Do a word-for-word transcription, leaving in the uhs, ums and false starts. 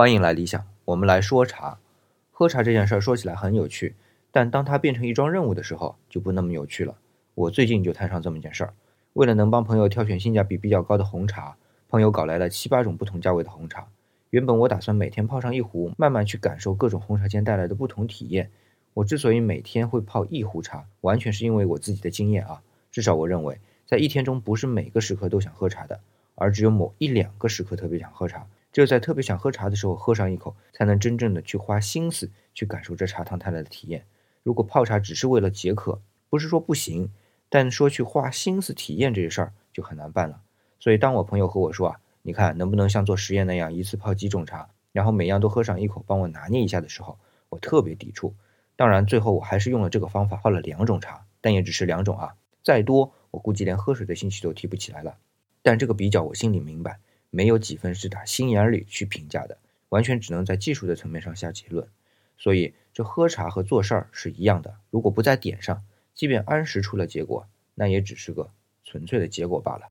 欢迎来理想，我们来说茶。喝茶这件事儿说起来很有趣，但当它变成一桩任务的时候，就不那么有趣了。我最近就摊上这么一件事儿，为了能帮朋友挑选性价比比较高的红茶，朋友搞来了七八种不同价位的红茶。原本我打算每天泡上一壶，慢慢去感受各种红茶间带来的不同体验。我之所以每天会泡一壶茶，完全是因为我自己的经验啊，至少我认为，在一天中不是每个时刻都想喝茶的，而只有某一两个时刻特别想喝茶。只有在特别想喝茶的时候喝上一口，才能真正的去花心思去感受这茶汤带来的体验。如果泡茶只是为了解渴，不是说不行，但说去花心思体验这些事儿就很难办了。所以当我朋友和我说啊，你看能不能像做实验那样一次泡几种茶，然后每样都喝上一口，帮我拿捏一下的时候，我特别抵触。当然最后我还是用了这个方法泡了两种茶，但也只是两种啊，再多我估计连喝水的兴趣都提不起来了。但这个比较我心里明白，没有几分是打心眼里去评价的，完全只能在技术的层面上下结论。所以这喝茶和做事儿是一样的，如果不在点上，即便按时出了结果，那也只是个纯粹的结果罢了。